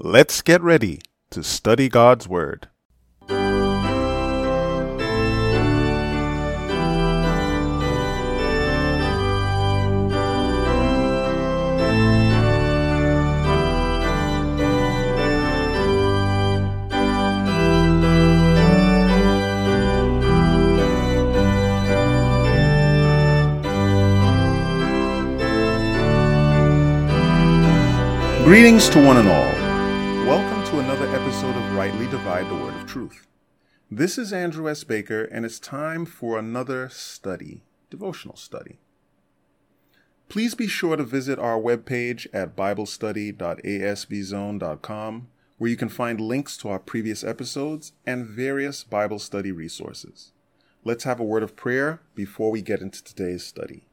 Let's get ready to study God's Word. Greetings to one and all. Welcome to another episode of Rightly Divide the Word of Truth. This is Andrew S. Baker, and it's time for another study, devotional study. Please be sure to visit our webpage at biblestudy.asbzone.com, where you can find links to our previous episodes and various Bible study resources. Let's have a word of prayer before we get into today's study.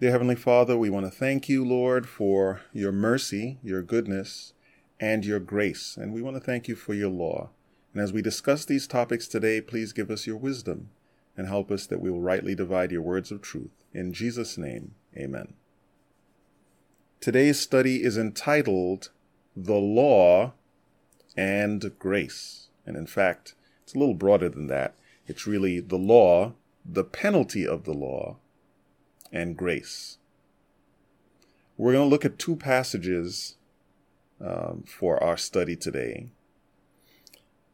Dear Heavenly Father, we want to thank you, Lord, for your mercy, your goodness, and your grace. And we want to thank you for your law. And as we discuss these topics today, please give us your wisdom and help us that we will rightly divide your words of truth. In Jesus' name, amen. Today's study is entitled, The Law and Grace. And in fact, it's a little broader than that. It's really the law, the penalty of the law, and grace. We're going to look at two passages for our study today.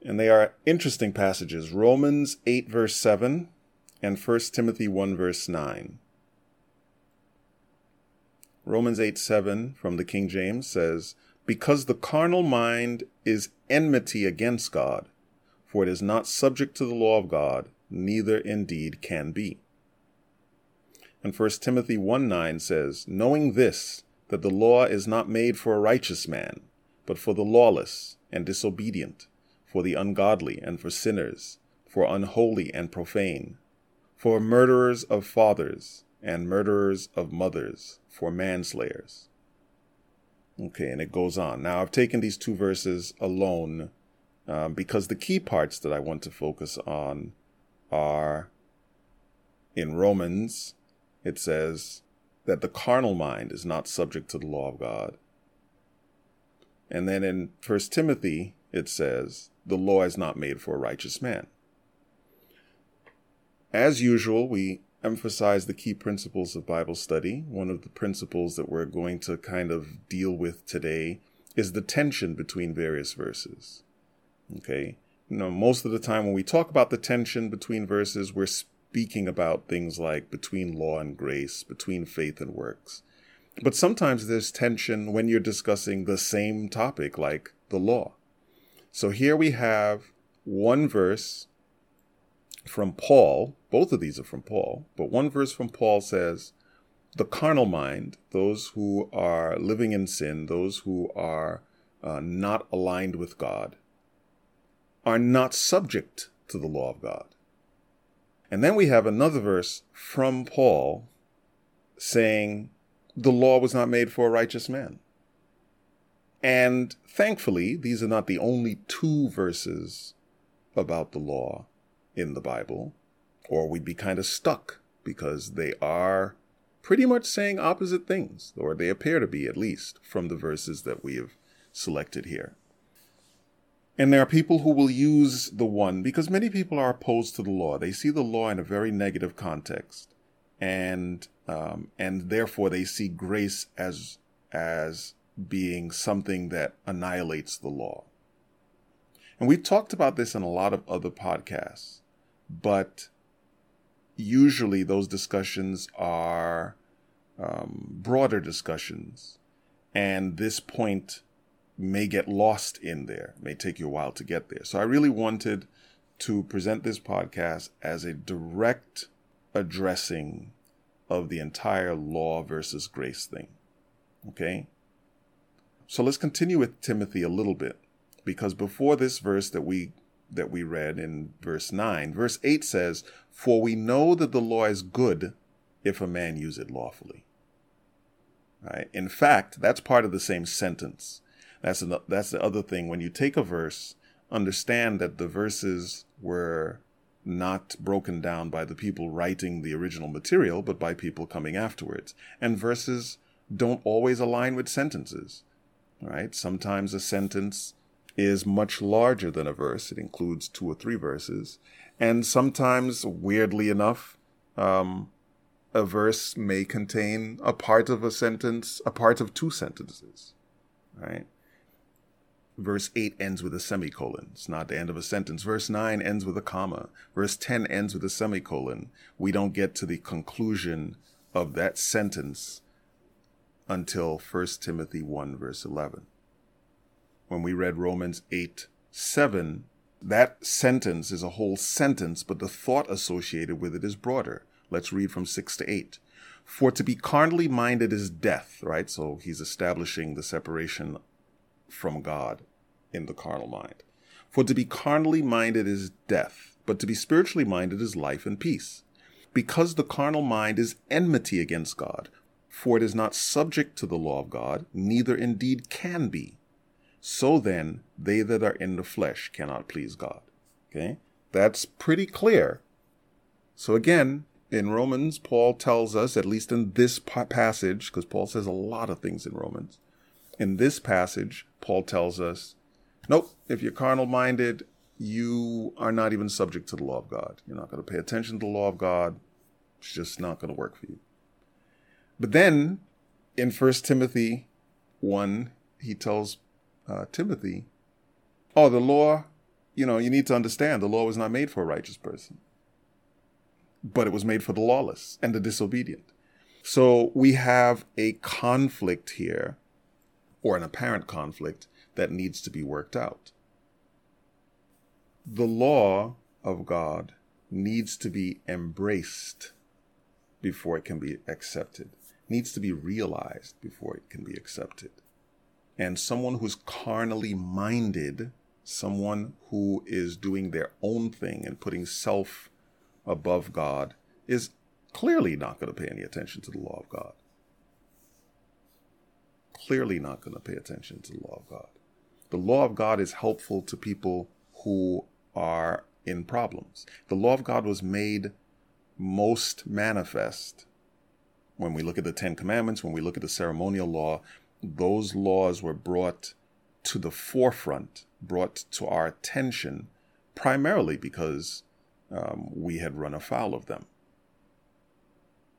And they are interesting passages. Romans 8 verse 7 and 1 Timothy 1 verse 9. Romans 8:7 from the King James says, "Because the carnal mind is enmity against God, for it is not subject to the law of God, neither indeed can be." And 1 Timothy 1:9 says, "Knowing this, that the law is not made for a righteous man, but for the lawless and disobedient, for the ungodly and for sinners, for unholy and profane, for murderers of fathers and murderers of mothers, for manslayers." Okay, and it goes on. Now, I've taken these two verses alone because the key parts that I want to focus on are in Romans. It says that the carnal mind is not subject to the law of God. And then in 1 Timothy, it says, the law is not made for a righteous man. As usual, we emphasize the key principles of Bible study. One of the principles that we're going to kind of deal with today is the tension between various verses. Okay, most of the time when we talk about the tension between verses, we're speaking about things like between law and grace, between faith and works. But sometimes there's tension when you're discussing the same topic, like the law. So here we have one verse from Paul. Both of these are from Paul, but one verse from Paul says, the carnal mind, those who are living in sin, those who are not aligned with God, are not subject to the law of God. And then we have another verse from Paul saying the law was not made for a righteous man. And thankfully, these are not the only two verses about the law in the Bible, or we'd be kind of stuck because they are pretty much saying opposite things, or they appear to be at least from the verses that we have selected here. And there are people who will use the one, because many people are opposed to the law. They see the law in a very negative context, and therefore they see grace as being something that annihilates the law. And we've talked about this in a lot of other podcasts, but usually those discussions are broader discussions, and this point may get lost in there, may take you a while to get there. So I really wanted to present this podcast as a direct addressing of the entire law versus grace thing. Okay? So let's continue with Timothy a little bit, because before this verse that we read in verse 9, verse 8 says, "For we know that the law is good if a man use it lawfully." Right? In fact, that's part of the same sentence. That's the other thing. When you take a verse, understand that the verses were not broken down by the people writing the original material, but by people coming afterwards. And verses don't always align with sentences. right? Sometimes a sentence is much larger than a verse. It includes 2 or 3 verses. And sometimes, weirdly enough, a verse may contain a part of a sentence, a part of 2 sentences, right? Verse 8 ends with a semicolon. It's not the end of a sentence. Verse 9 ends with a comma. Verse 10 ends with a semicolon. We don't get to the conclusion of that sentence until 1 Timothy 1, verse 11. When we read Romans 8:7, that sentence is a whole sentence, but the thought associated with it is broader. Let's read from 6 to 8. For to be carnally minded is death, right? So he's establishing the separation from God in the carnal mind. For to be carnally minded is death, but to be spiritually minded is life and peace. Because the carnal mind is enmity against God, for it is not subject to the law of God, neither indeed can be. So then, they that are in the flesh cannot please God. Okay? That's pretty clear. So again, in Romans, Paul tells us, at least in this passage, because Paul says a lot of things in Romans, in this passage, Paul tells us, nope, if you're carnal-minded, you are not even subject to the law of God. You're not going to pay attention to the law of God. It's just not going to work for you. But then, in 1 Timothy 1, he tells Timothy, the law, you need to understand, the law was not made for a righteous person, but it was made for the lawless and the disobedient. So we have a conflict here, or an apparent conflict, that needs to be worked out. The law of God needs to be embraced before it can be accepted, needs to be realized before it can be accepted. And someone who's carnally minded, someone who is doing their own thing and putting self above God, is clearly not going to pay any attention to the law of God. Clearly not going to pay attention to the law of God. The law of God is helpful to people who are in problems. The law of God was made most manifest when we look at the Ten Commandments, when we look at the ceremonial law. Those laws were brought to the forefront, brought to our attention, primarily because we had run afoul of them,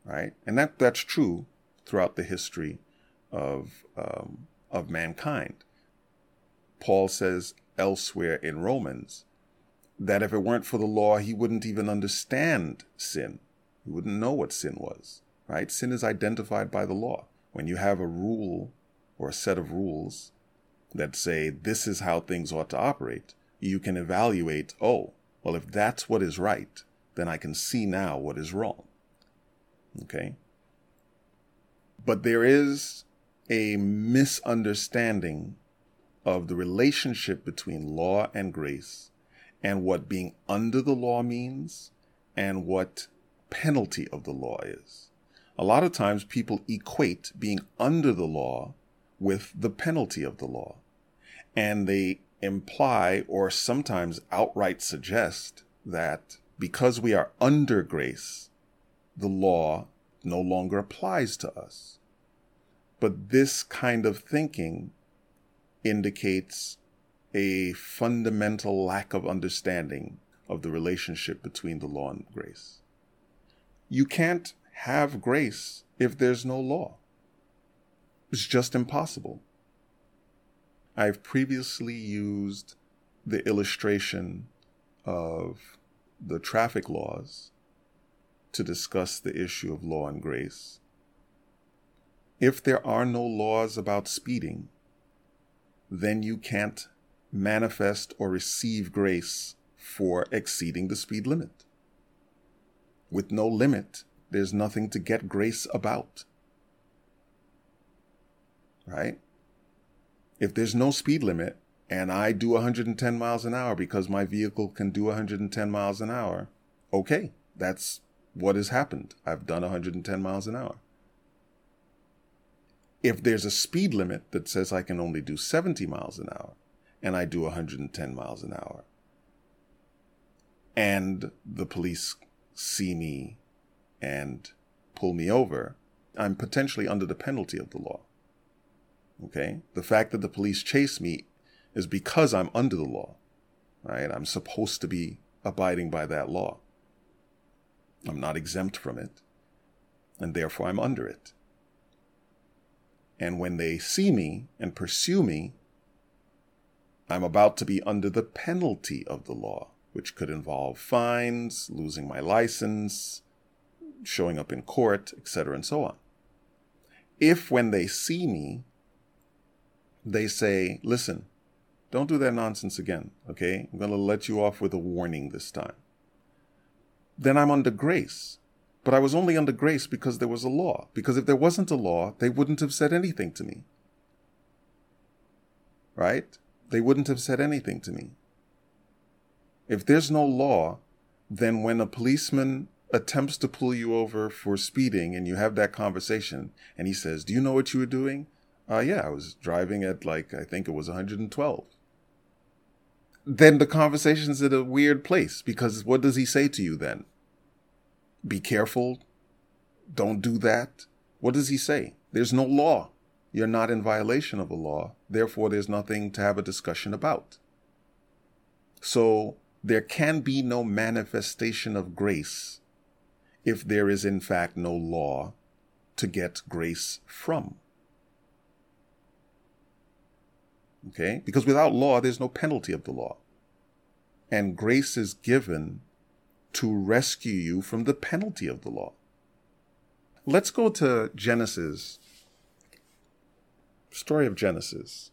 right? And that's true throughout the history of mankind. Paul says elsewhere in Romans that if it weren't for the law, he wouldn't even understand sin. He wouldn't know what sin was, right? Sin is identified by the law. When you have a rule or a set of rules that say this is how things ought to operate, you can evaluate, if that's what is right, then I can see now what is wrong. Okay? But there is a misunderstanding of the relationship between law and grace, and what being under the law means, and what penalty of the law is. A lot of times people equate being under the law with the penalty of the law, and they imply or sometimes outright suggest that because we are under grace, the law no longer applies to us. But this kind of thinking indicates a fundamental lack of understanding of the relationship between the law and grace. You can't have grace if there's no law. It's just impossible. I've previously used the illustration of the traffic laws to discuss the issue of law and grace. If there are no laws about speeding, then you can't manifest or receive grace for exceeding the speed limit. With no limit, there's nothing to get grace about. Right? If there's no speed limit and I do 110 miles an hour because my vehicle can do 110 miles an hour, okay, that's what has happened. I've done 110 miles an hour. If there's a speed limit that says I can only do 70 miles an hour and I do 110 miles an hour and the police see me and pull me over, I'm potentially under the penalty of the law. Okay? The fact that the police chase me is because I'm under the law, right? I'm supposed to be abiding by that law. I'm not exempt from it, and therefore I'm under it. And when they see me and pursue me, I'm about to be under the penalty of the law, which could involve fines, losing my license, showing up in court, etc., and so on. If when they see me, they say, listen, don't do that nonsense again, okay? I'm going to let you off with a warning this time. Then I'm under grace. But I was only under grace because there was a law. Because if there wasn't a law, they wouldn't have said anything to me. Right? They wouldn't have said anything to me. If there's no law, then when a policeman attempts to pull you over for speeding and you have that conversation and he says, do you know what you were doing? Yeah, I was driving at I think it was 112. Then the conversation's at a weird place, because what does he say to you then? Be careful. Don't do that. What does he say? There's no law. You're not in violation of a law. Therefore, there's nothing to have a discussion about. So there can be no manifestation of grace if there is, in fact, no law to get grace from. Okay? Because without law, there's no penalty of the law. And grace is given to rescue you from the penalty of the law. Let's go to Genesis. Story of Genesis.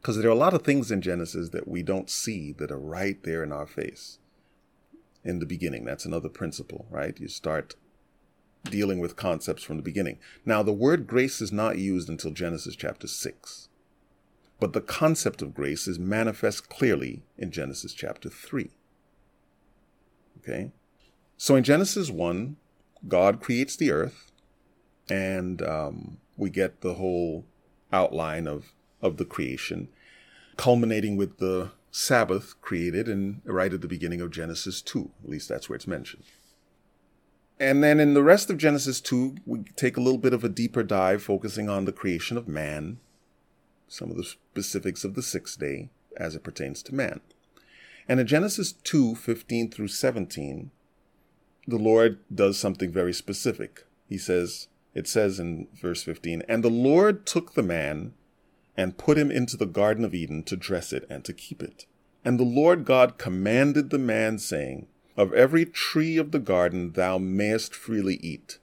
Because there are a lot of things in Genesis that we don't see that are right there in our face. In the beginning, that's another principle, right? You start dealing with concepts from the beginning. Now, the word grace is not used until Genesis chapter 6. But the concept of grace is manifest clearly in Genesis chapter 3. Okay? So in Genesis 1, God creates the earth, and we get the whole outline of the creation, culminating with the Sabbath created and right at the beginning of Genesis 2. At least that's where it's mentioned. And then in the rest of Genesis 2, we take a little bit of a deeper dive, focusing on the creation of man, some of the specifics of the sixth day as it pertains to man. And in Genesis 2:15 through 17, the Lord does something very specific. It says in verse 15, and the Lord took the man and put him into the Garden of Eden to dress it and to keep it. And the Lord God commanded the man, saying, of every tree of the garden thou mayest freely eat,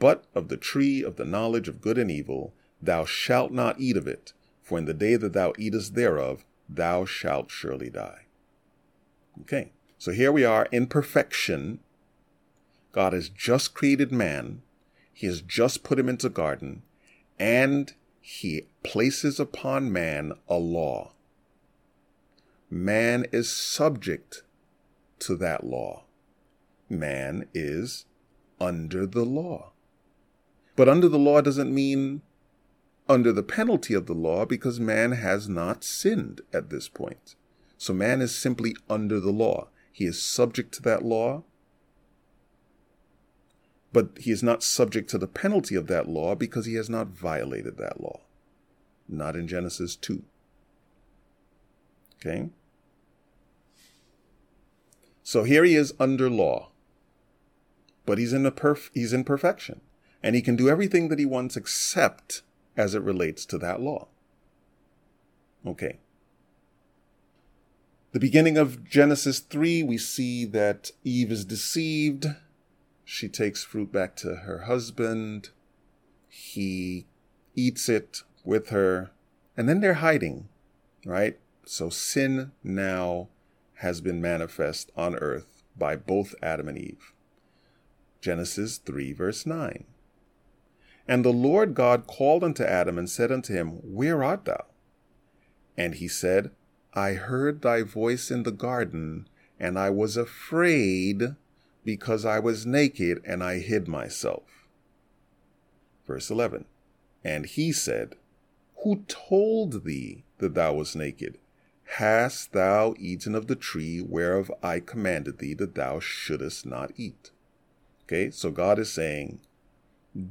but of the tree of the knowledge of good and evil thou shalt not eat of it, for in the day that thou eatest thereof thou shalt surely die. Okay, so here we are in perfection. God has just created man. He has just put him into garden. And he places upon man a law. Man is subject to that law. Man is under the law. But under the law doesn't mean under the penalty of the law, because man has not sinned at this point. So man is simply under the law. He is subject to that law, but he is not subject to the penalty of that law because he has not violated that law. Not in Genesis 2. Okay? So here he is under law, but he's in perfection. And he can do everything that he wants except as it relates to that law. Okay. The beginning of Genesis 3, we see that Eve is deceived. She takes fruit back to her husband. He eats it with her. And then they're hiding, right? So sin now has been manifest on earth by both Adam and Eve. Genesis 3, verse 9. And the Lord God called unto Adam and said unto him, where art thou? And he said, I heard thy voice in the garden, and I was afraid because I was naked, and I hid myself. Verse 11. And he said, who told thee that thou wast naked? Hast thou eaten of the tree whereof I commanded thee that thou shouldest not eat? Okay, so God is saying,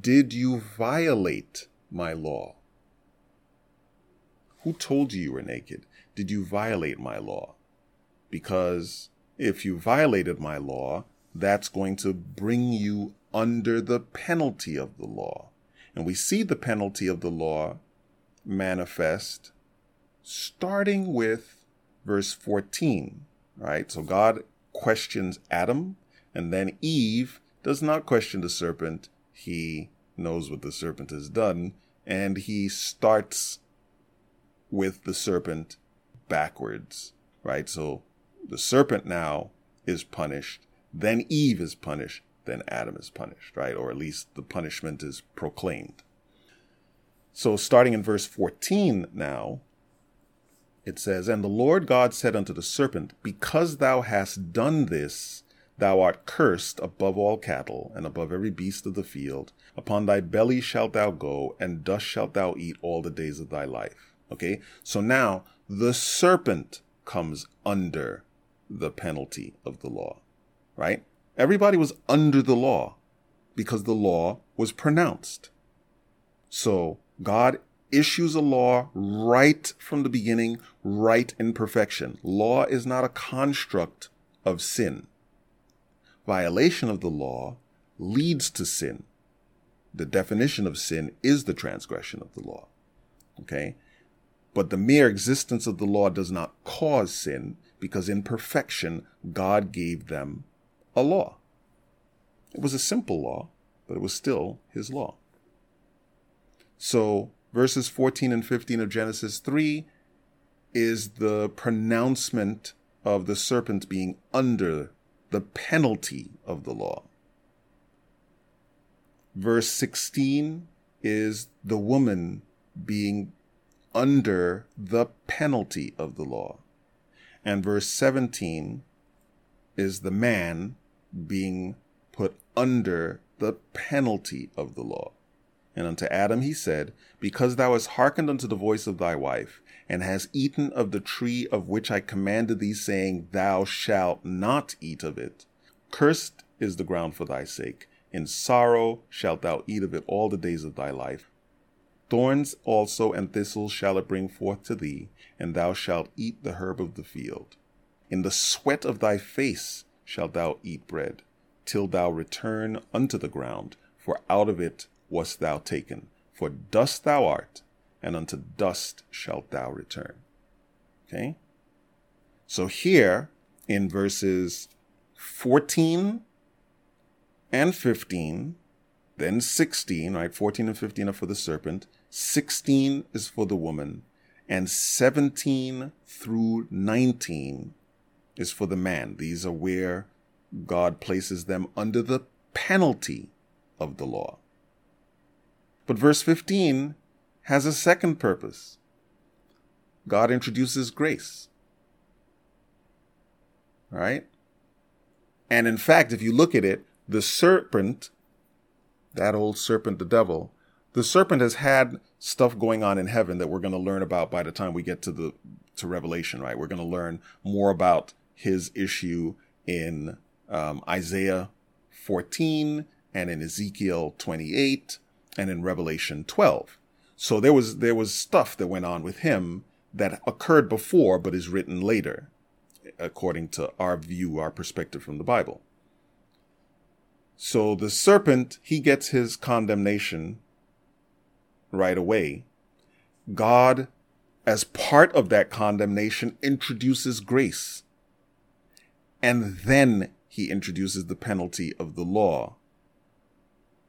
did you violate my law? Who told you you were naked? Did you violate my law? Because if you violated my law, that's going to bring you under the penalty of the law. And we see the penalty of the law manifest starting with verse 14, right? So God questions Adam, and then Eve does not question the serpent. He knows what the serpent has done, and he starts with the serpent backwards, right? So the serpent now is punished, then Eve is punished, then Adam is punished, right? Or at least the punishment is proclaimed. So starting in verse 14 now, it says, "And the Lord God said unto the serpent, Because thou hast done this, thou art cursed above all cattle, and above every beast of the field. Upon thy belly shalt thou go, and dust shalt thou eat all the days of thy life." Okay, so now the serpent comes under the penalty of the law, right? Everybody was under the law because the law was pronounced. So God issues a law right from the beginning, right in perfection. Law is not a construct of sin. Violation of the law leads to sin. The definition of sin is the transgression of the law. Okay? But the mere existence of the law does not cause sin, because in perfection, God gave them a law. It was a simple law, but it was still his law. So verses 14 and 15 of Genesis 3 is the pronouncement of the serpent being under the penalty of the law. Verse 16 is the woman being under the penalty of the law. And verse 17 is the man being put under the penalty of the law. And unto Adam he said, Because thou hast hearkened unto the voice of thy wife, and hast eaten of the tree of which I commanded thee, saying, Thou shalt not eat of it. Cursed is the ground for thy sake. In sorrow shalt thou eat of it all the days of thy life. Thorns also and thistles shall it bring forth to thee, and thou shalt eat the herb of the field. In the sweat of thy face shalt thou eat bread, till thou return unto the ground, for out of it wast thou taken, for dust thou art, and unto dust shalt thou return. Okay? So here, in verses 14 and 15, then 16, right? 14 and 15 are for the serpent, 16 is for the woman, and 17 through 19 is for the man. These are where God places them under the penalty of the law. But verse 15 has a second purpose. God introduces grace. All right? And in fact, if you look at it, the serpent, that old serpent, the devil, the serpent has had stuff going on in heaven that we're going to learn about by the time we get to Revelation, right? We're going to learn more about his issue in Isaiah 14 and in Ezekiel 28. And in Revelation 12. So there was stuff that went on with him that occurred before but is written later, according to our view, our perspective from the Bible. So the serpent, he gets his condemnation right away. God, as part of that condemnation, introduces grace. And then he introduces the penalty of the law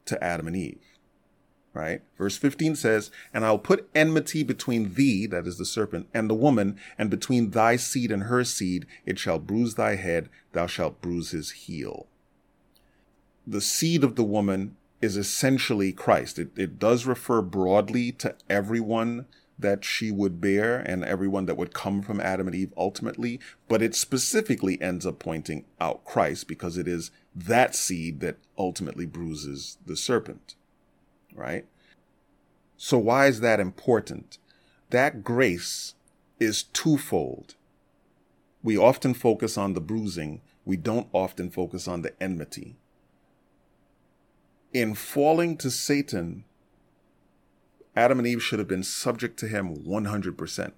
to Adam and Eve. Right? Verse 15 says, And I'll put enmity between thee, that is the serpent, and the woman, and between thy seed and her seed, it shall bruise thy head, thou shalt bruise his heel. The seed of the woman is essentially Christ. It does refer broadly to everyone that she would bear and everyone that would come from Adam and Eve ultimately, but it specifically ends up pointing out Christ because it is that seed that ultimately bruises the serpent. Right? So why is that important? That grace is twofold. We often focus on the bruising. We don't often focus on the enmity. In falling to Satan, Adam and Eve should have been subject to him 100%.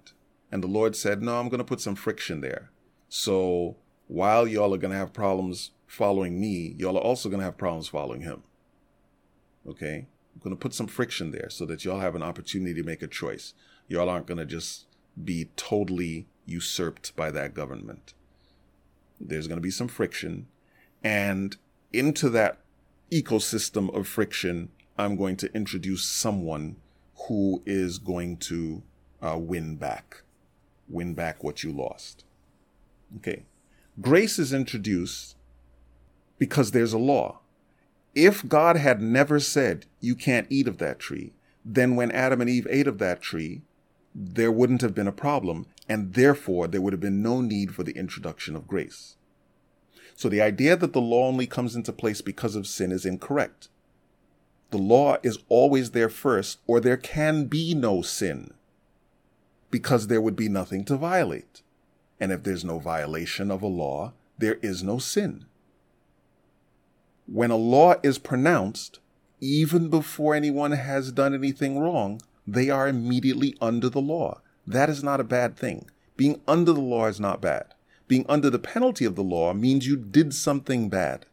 And the Lord said, no, I'm going to put some friction there. So while y'all are going to have problems following me, y'all are also going to have problems following him. Okay? I'm going to put some friction there so that y'all have an opportunity to make a choice. Y'all aren't going to just be totally usurped by that government. There's going to be some friction. And into that ecosystem of friction, I'm going to introduce someone who is going to win back what you lost. Okay. Grace is introduced because there's a law. If God had never said, you can't eat of that tree, then when Adam and Eve ate of that tree, there wouldn't have been a problem, and therefore there would have been no need for the introduction of grace. So the idea that the law only comes into place because of sin is incorrect. The law is always there first, or there can be no sin, because there would be nothing to violate. And if there's no violation of a law, there is no sin. When a law is pronounced, even before anyone has done anything wrong, they are immediately under the law. That is not a bad thing. Being under the law is not bad. Being under the penalty of the law means you did something bad.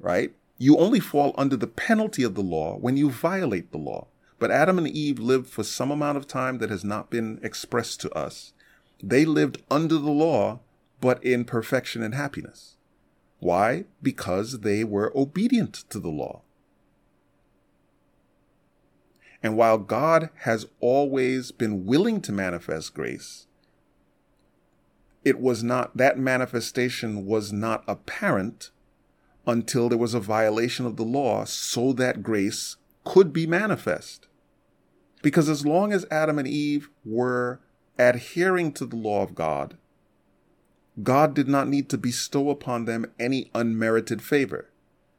Right? You only fall under the penalty of the law when you violate the law. But Adam and Eve lived for some amount of time that has not been expressed to us. They lived under the law, but in perfection and happiness. Why? Because they were obedient to the law. And while God has always been willing to manifest grace, it was not, that manifestation was not apparent until there was a violation of the law so that grace could be manifest. Because as long as Adam and Eve were adhering to the law of God, God did not need to bestow upon them any unmerited favor.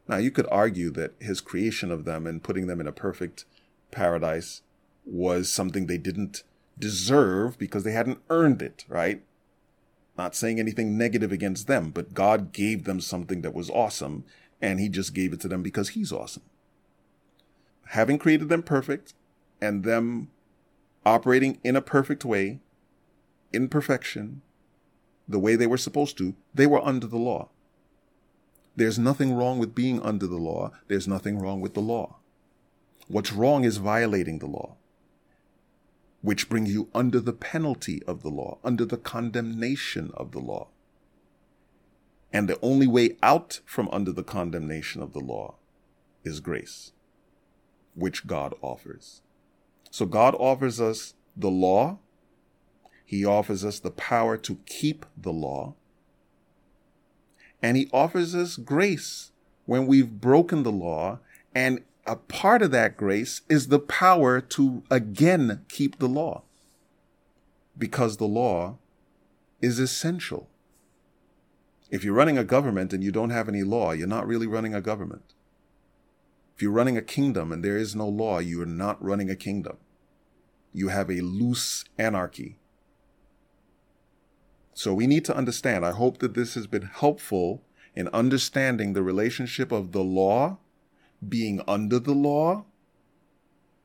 Now, you could argue that his creation of them and putting them in a perfect paradise was something they didn't deserve because they hadn't earned it, right? Not saying anything negative against them, but God gave them something that was awesome, and he just gave it to them because he's awesome. Having created them perfect and them operating in a perfect way, in perfection, the way they were supposed to, they were under the law. There's nothing wrong with being under the law. There's nothing wrong with the law. What's wrong is violating the law, which brings you under the penalty of the law, under the condemnation of the law. And the only way out from under the condemnation of the law is grace, which God offers. So God offers us the law. He offers us the power to keep the law. And he offers us grace when we've broken the law. And a part of that grace is the power to again keep the law. Because the law is essential. If you're running a government and you don't have any law, you're not really running a government. If you're running a kingdom and there is no law, you are not running a kingdom. You have a loose anarchy. So we need to understand. I hope that this has been helpful in understanding the relationship of the law, being under the law,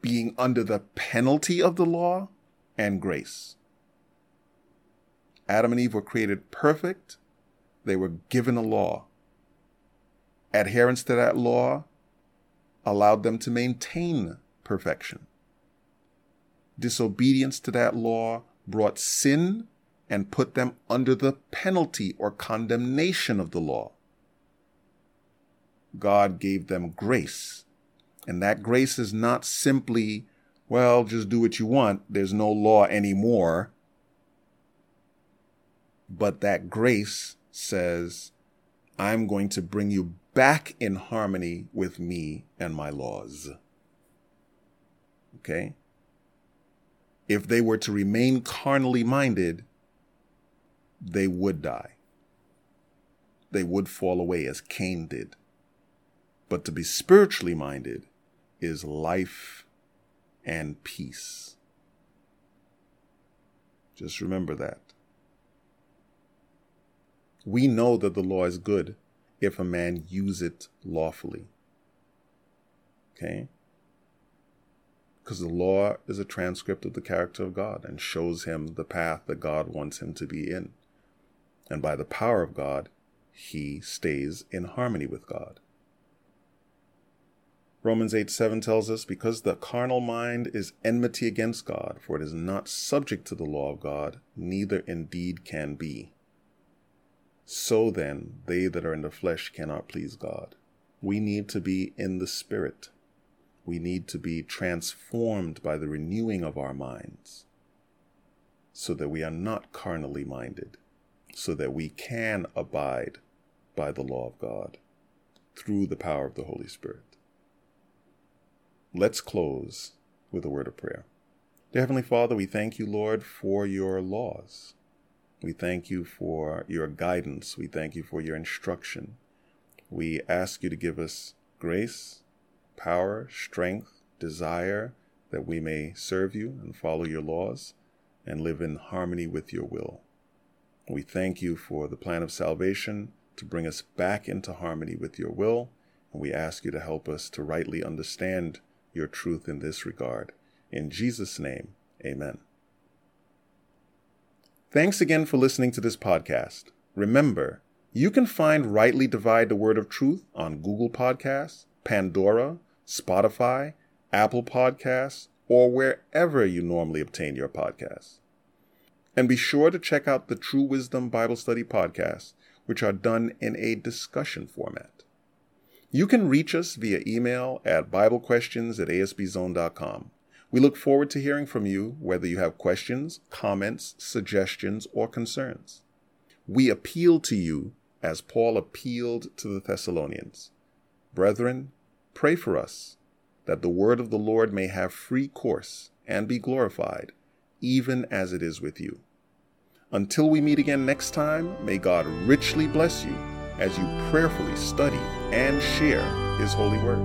being under the penalty of the law, and grace. Adam and Eve were created perfect. They were given a law. Adherence to that law allowed them to maintain perfection. Disobedience to that law brought sin and put them under the penalty or condemnation of the law. God gave them grace. And that grace is not simply, well, just do what you want. There's no law anymore. But that grace says, I'm going to bring you back in harmony with me and my laws. Okay? If they were to remain carnally minded, they would die. They would fall away as Cain did. But to be spiritually minded is life and peace. Just remember that. We know that the law is good if a man use it lawfully. Okay? because the law is a transcript of the character of God and shows him the path that God wants him to be in. And by the power of God, he stays in harmony with God. Romans 8:7 tells us, because the carnal mind is enmity against God, for it is not subject to the law of God, neither indeed can be. So then, they that are in the flesh cannot please God. We need to be in the Spirit. We need to be transformed by the renewing of our minds, so that we are not carnally minded, so that we can abide by the law of God through the power of the Holy Spirit. Let's close with a word of prayer. Dear Heavenly Father, we thank you, Lord, for your laws. We thank you for your guidance. We thank you for your instruction. We ask you to give us grace, power, strength, desire, that we may serve you and follow your laws and live in harmony with your will. We thank you for the plan of salvation to bring us back into harmony with your will, and we ask you to help us to rightly understand your truth in this regard. In Jesus' name, amen. Thanks again for listening to this podcast. Remember, you can find Rightly Divide the Word of Truth on Google Podcasts, Pandora, Spotify, Apple Podcasts, or wherever you normally obtain your podcasts. And be sure to check out the True Wisdom Bible Study podcasts, which are done in a discussion format. You can reach us via email at biblequestions@asbzone.com. We look forward to hearing from you, whether you have questions, comments, suggestions, or concerns. We appeal to you as Paul appealed to the Thessalonians. Brethren, pray for us, that the word of the Lord may have free course and be glorified, even as it is with you. Until we meet again next time, may God richly bless you as you prayerfully study and share His holy word.